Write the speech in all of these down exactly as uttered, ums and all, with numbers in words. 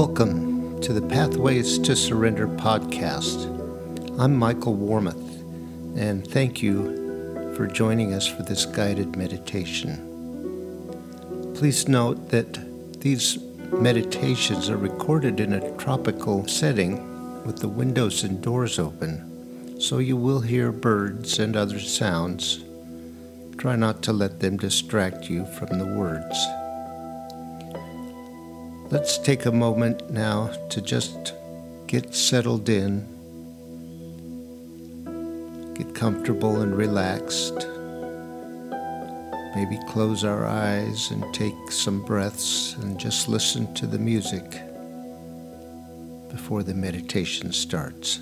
Welcome to the Pathways to Surrender podcast. I'm Michael Warmoth, and thank you for joining us for this guided meditation. Please note that these meditations are recorded in a tropical setting with the windows and doors open, so you will hear birds and other sounds. Try not to let them distract you from the words. Let's take a moment now to just get settled in, get comfortable and relaxed, maybe close our eyes and take some breaths and just listen to the music before the meditation starts.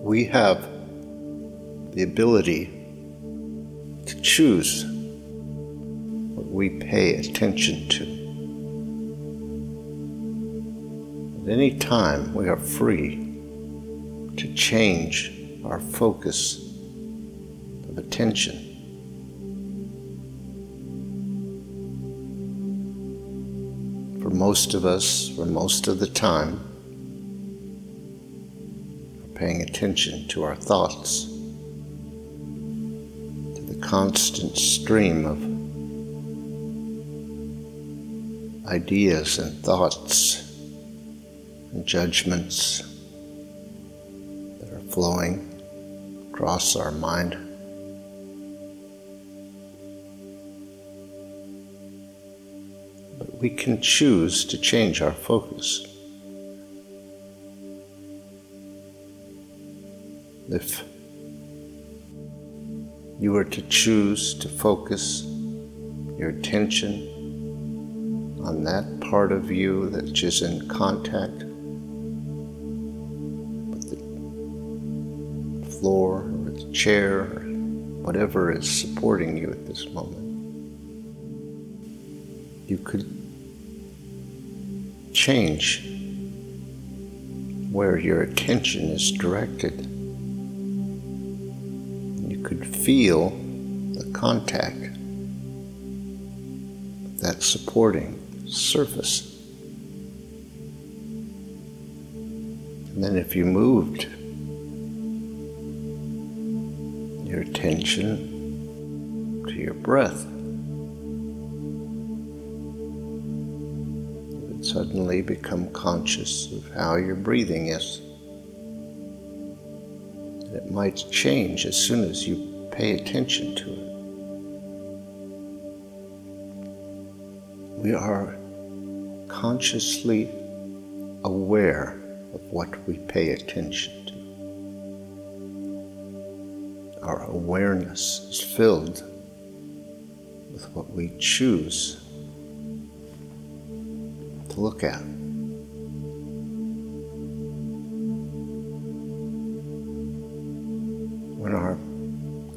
We have the ability to choose what we pay attention to. At any time, we are free to change our focus of attention. For most of us, for most of the time, paying attention to our thoughts, to the constant stream of ideas and thoughts and judgments that are flowing across our mind. But we can choose to change our focus. If you were to choose to focus your attention on that part of you that is in contact with the floor or the chair, or whatever is supporting you at this moment, you could change where your attention is directed. Could feel the contact of that supporting surface. And then if you moved your attention to your breath, it's suddenly become conscious of how your breathing is. And it might change as soon as you pay attention to it. We are consciously aware of what we pay attention to. Our awareness is filled with what we choose to look at. When our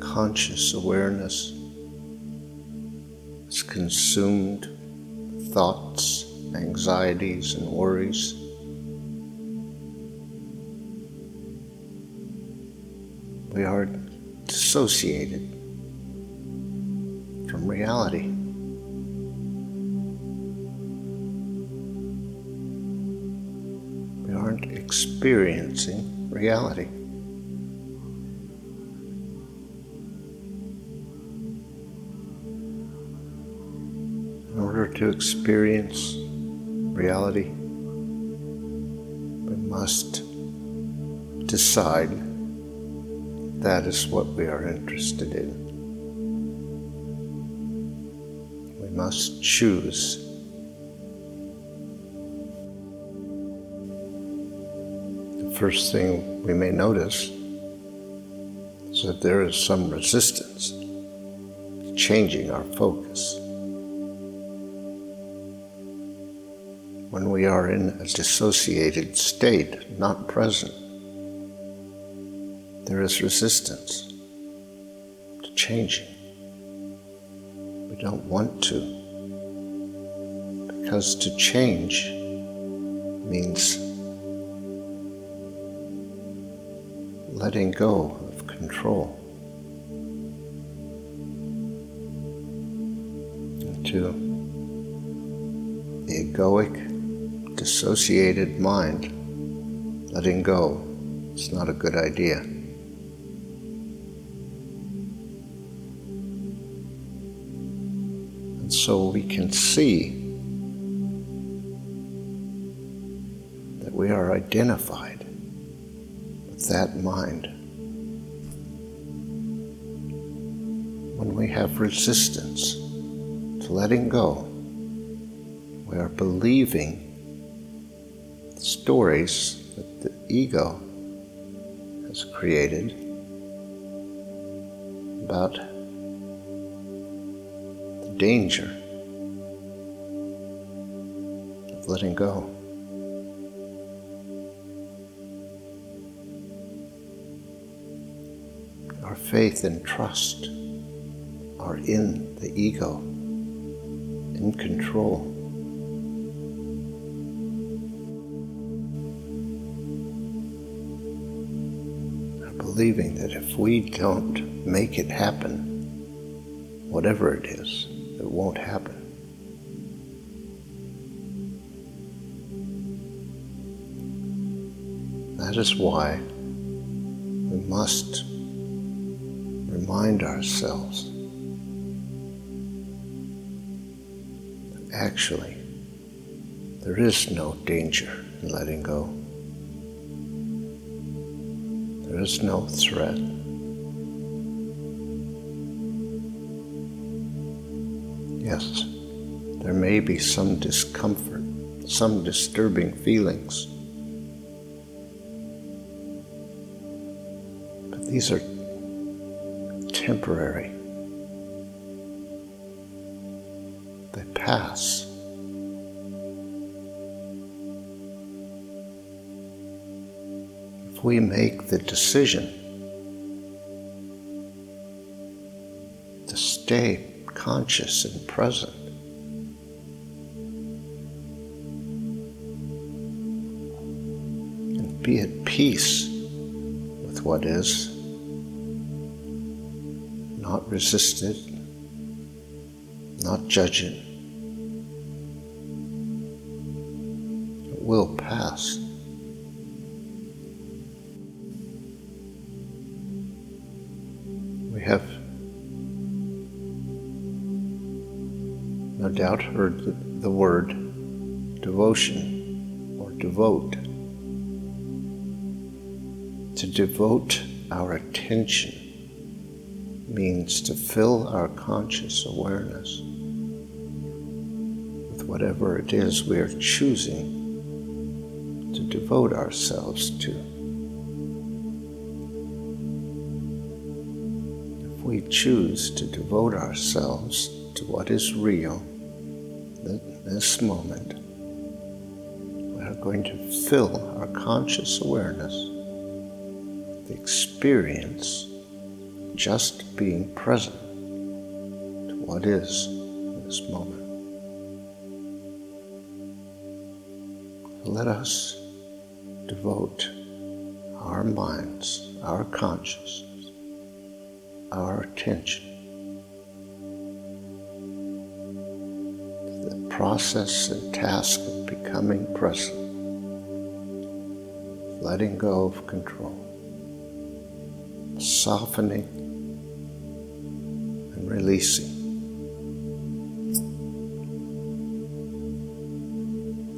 conscious awareness is consumed with thoughts, anxieties, and worries, we are dissociated from reality. We aren't experiencing reality. In order to experience reality, we must decide that is what we are interested in. We must choose. The first thing we may notice is that there is some resistance to changing our focus. When we are in a dissociated state, not present, there is resistance to changing. We don't want to, because to change means letting go of control. And to the egoic, dissociated mind, letting go is not a good idea. And so we can see that we are identified with that mind. When we have resistance to letting go, we are believing stories that the ego has created about the danger of letting go. Our faith and trust are in the ego, in control. Believing that if we don't make it happen, whatever it is, it won't happen. That is why we must remind ourselves that actually there is no danger in letting go. There is no threat. Yes, there may be some discomfort, some disturbing feelings, but these are temporary. They pass. We make the decision to stay conscious and present, and be at peace with what is, not resist it, not judge it. It will pass. We have no doubt heard the word devotion or devote. To devote our attention means to fill our conscious awareness with whatever it is we are choosing to devote ourselves to. If we choose to devote ourselves to what is real, this moment, we are going to fill our conscious awareness with the experience just being present to what is in this moment. Let us devote our minds, our consciousness, our attention process and task of becoming present, letting go of control, softening and releasing,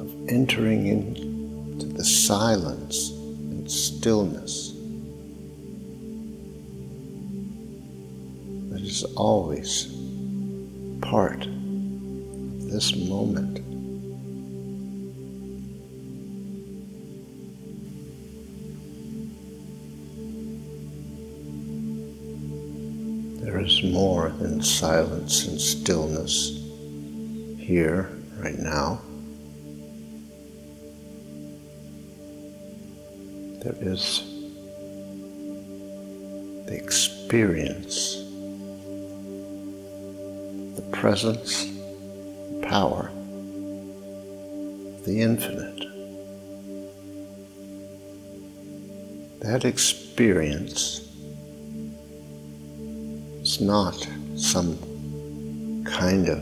of entering into the silence and stillness that is always part this moment. There is more than silence and stillness here, right now. There is the experience, the presence, power, the infinite. That experience is not some kind of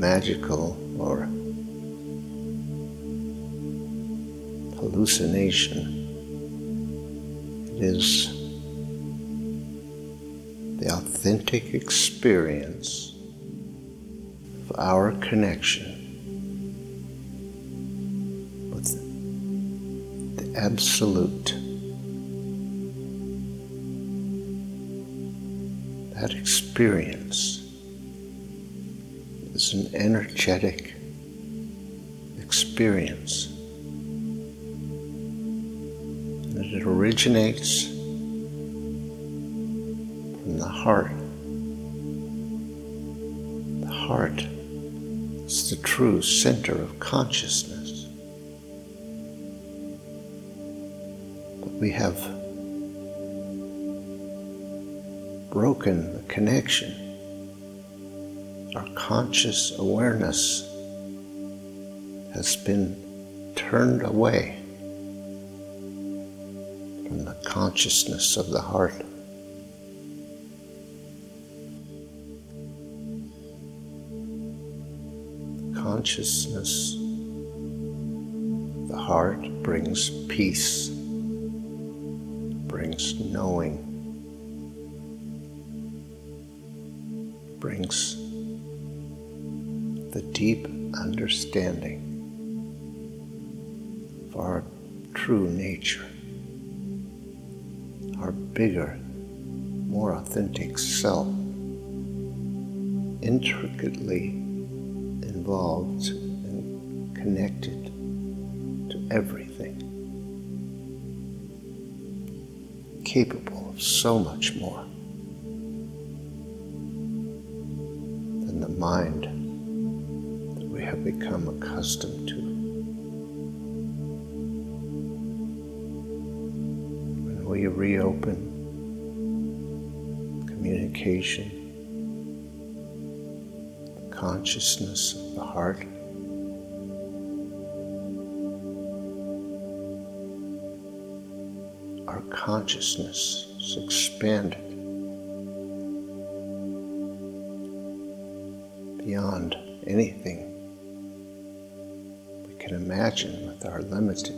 magical or hallucination. It is the authentic experience our connection with the absolute. That experience is an energetic experience. And it originates from the heart. The heart. It's the true center of consciousness. But we have broken the connection. Our conscious awareness has been turned away from the consciousness of the heart. Consciousness, the heart brings peace, brings knowing, brings the deep understanding of our true nature, our bigger, more authentic self, intricately involved and connected to everything, capable of so much more than the mind that we have become accustomed to. When we reopen communication, consciousness of the heart, our consciousness is expanded beyond anything we can imagine with our limited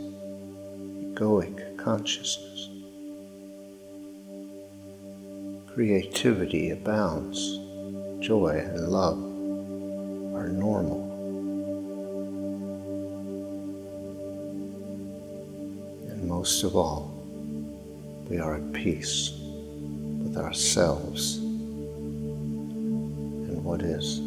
egoic consciousness. Creativity abounds, joy and love normal. most of all, we are at peace with ourselves and what is.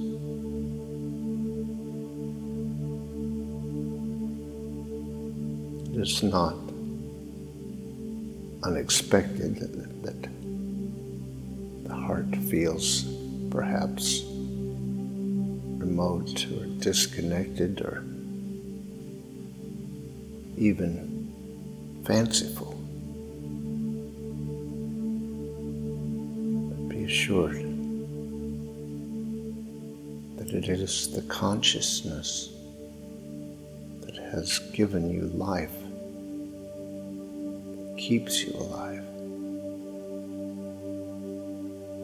It's not unexpected that, that the heart feels perhaps remote or disconnected or even fanciful. But be assured that it is the consciousness that has given you life, keeps you alive,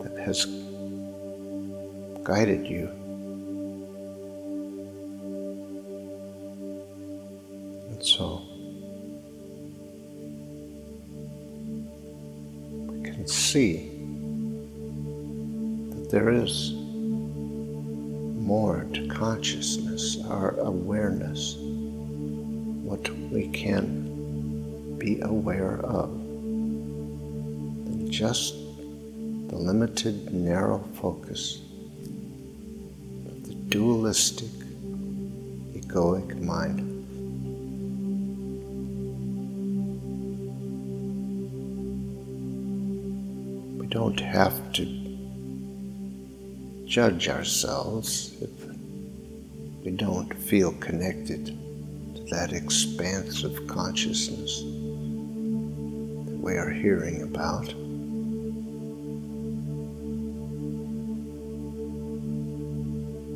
that has guided you and so we can see that there is more to consciousness, our awareness, what we can be aware of than just the limited, narrow focus of the dualistic, egoic mind. We don't have to judge ourselves if we don't feel connected to that expanse of consciousness we are hearing about.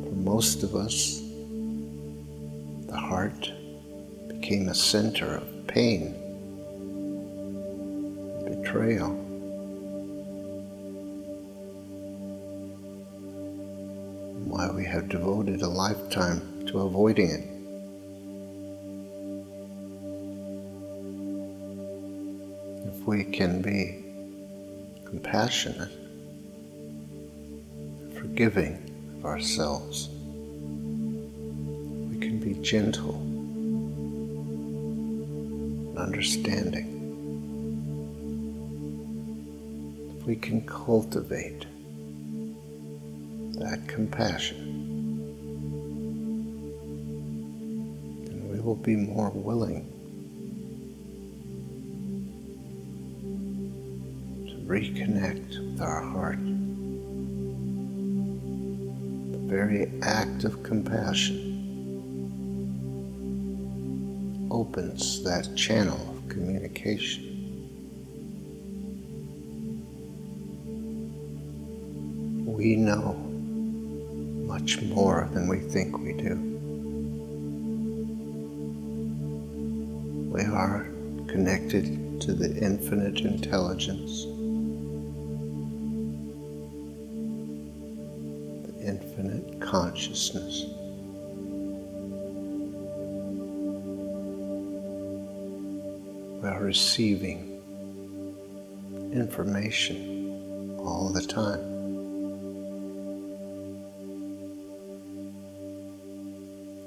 For most of us, the heart became a center of pain, betrayal. And why we have devoted a lifetime to avoiding it. We can be compassionate, forgiving of ourselves. We can be gentle and understanding. We can cultivate that compassion, and we will be more willing reconnect with our heart. The very act of compassion opens that channel of communication. We know much more than we think we do. We are connected to the infinite intelligence, infinite consciousness. We are receiving information all the time.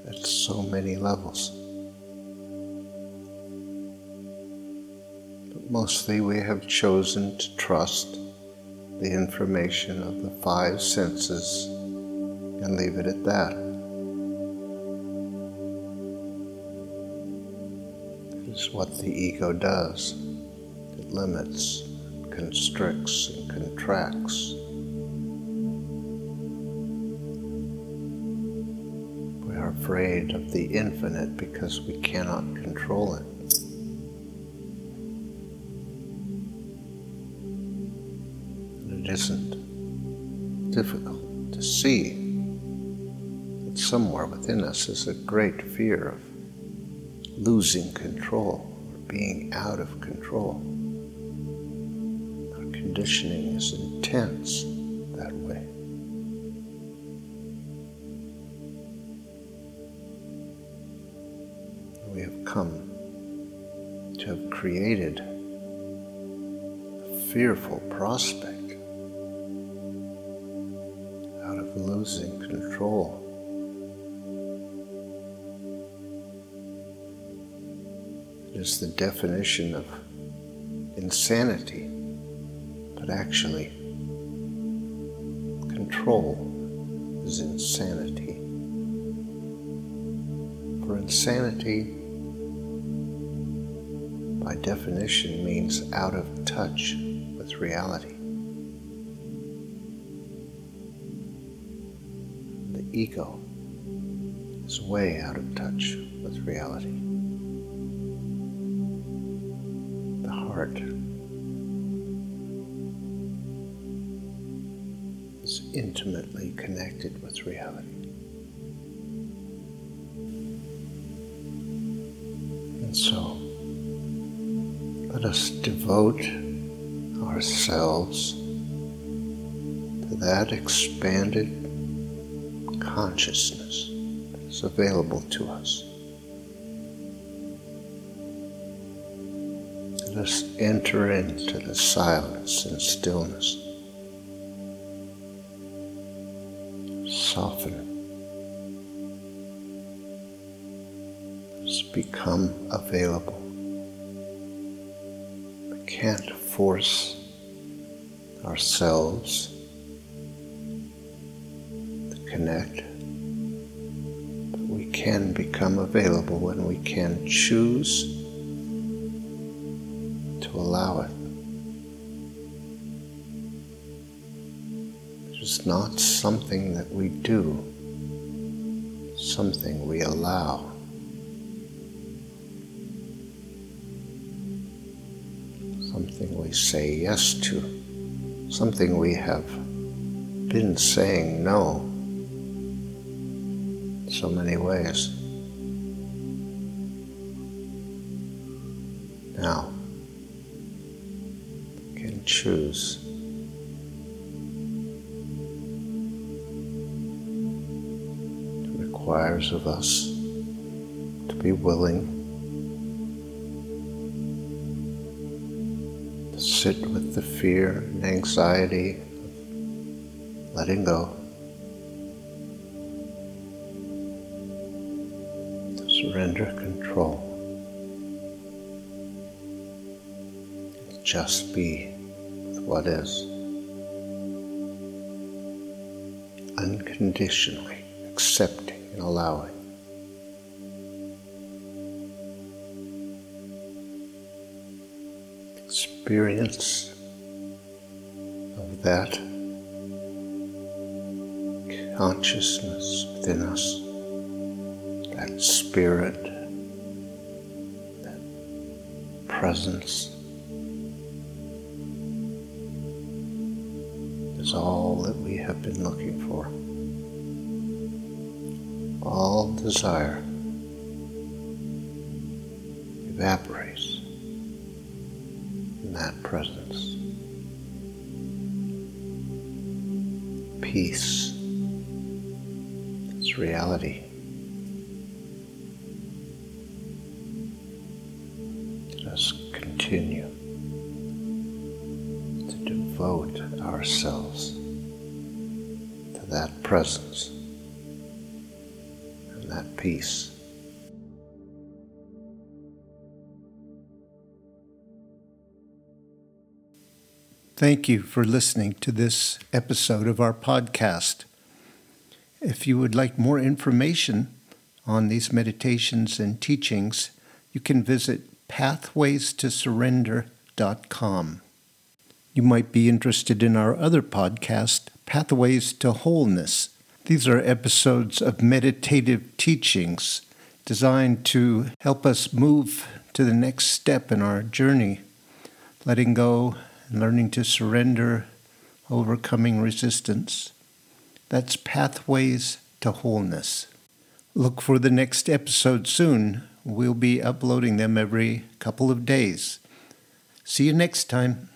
At so many levels. But mostly we have chosen to trust the information of the five senses and leave it at that. It's what the ego does. It limits, constricts, and contracts. We are afraid of the infinite because we cannot control it. And it isn't difficult to see. Somewhere within us is a great fear of losing control or being out of control. Our conditioning is intense that way. We have come to have created a fearful prospect out of losing control. is the definition of insanity, but actually control is insanity. For insanity, by definition, means out of touch with reality. The ego is way out of touch with reality. The heart is intimately connected with reality. And so, let us devote ourselves to that expanded consciousness that is available to us. Let us enter into the silence and stillness. Soften. Let us become available. Can't force ourselves to connect, but we can become available when we can choose to allow it. It's not something that we do, it's something we allow. Something we say yes to, something we have been saying no in so many ways. Now, we can choose it requires of us to be willing sit with the fear and anxiety of letting go, to surrender control, just be with what is, unconditionally accepting and allowing. Experience of that consciousness within us, that spirit, that presence, is all that we have been looking for. All desire evaporates in that presence. Peace, it's reality. Let us continue to devote ourselves to that presence and that peace. Thank you for listening to this episode of our podcast. If you would like more information on these meditations and teachings, you can visit pathways to surrender dot com. You might be interested in our other podcast, Pathways to Wholeness. These are episodes of meditative teachings designed to help us move to the next step in our journey, letting go, learning to surrender, overcoming resistance. That's Pathways to Wholeness. Look for the next episode soon. We'll be uploading them every couple of days. See you next time.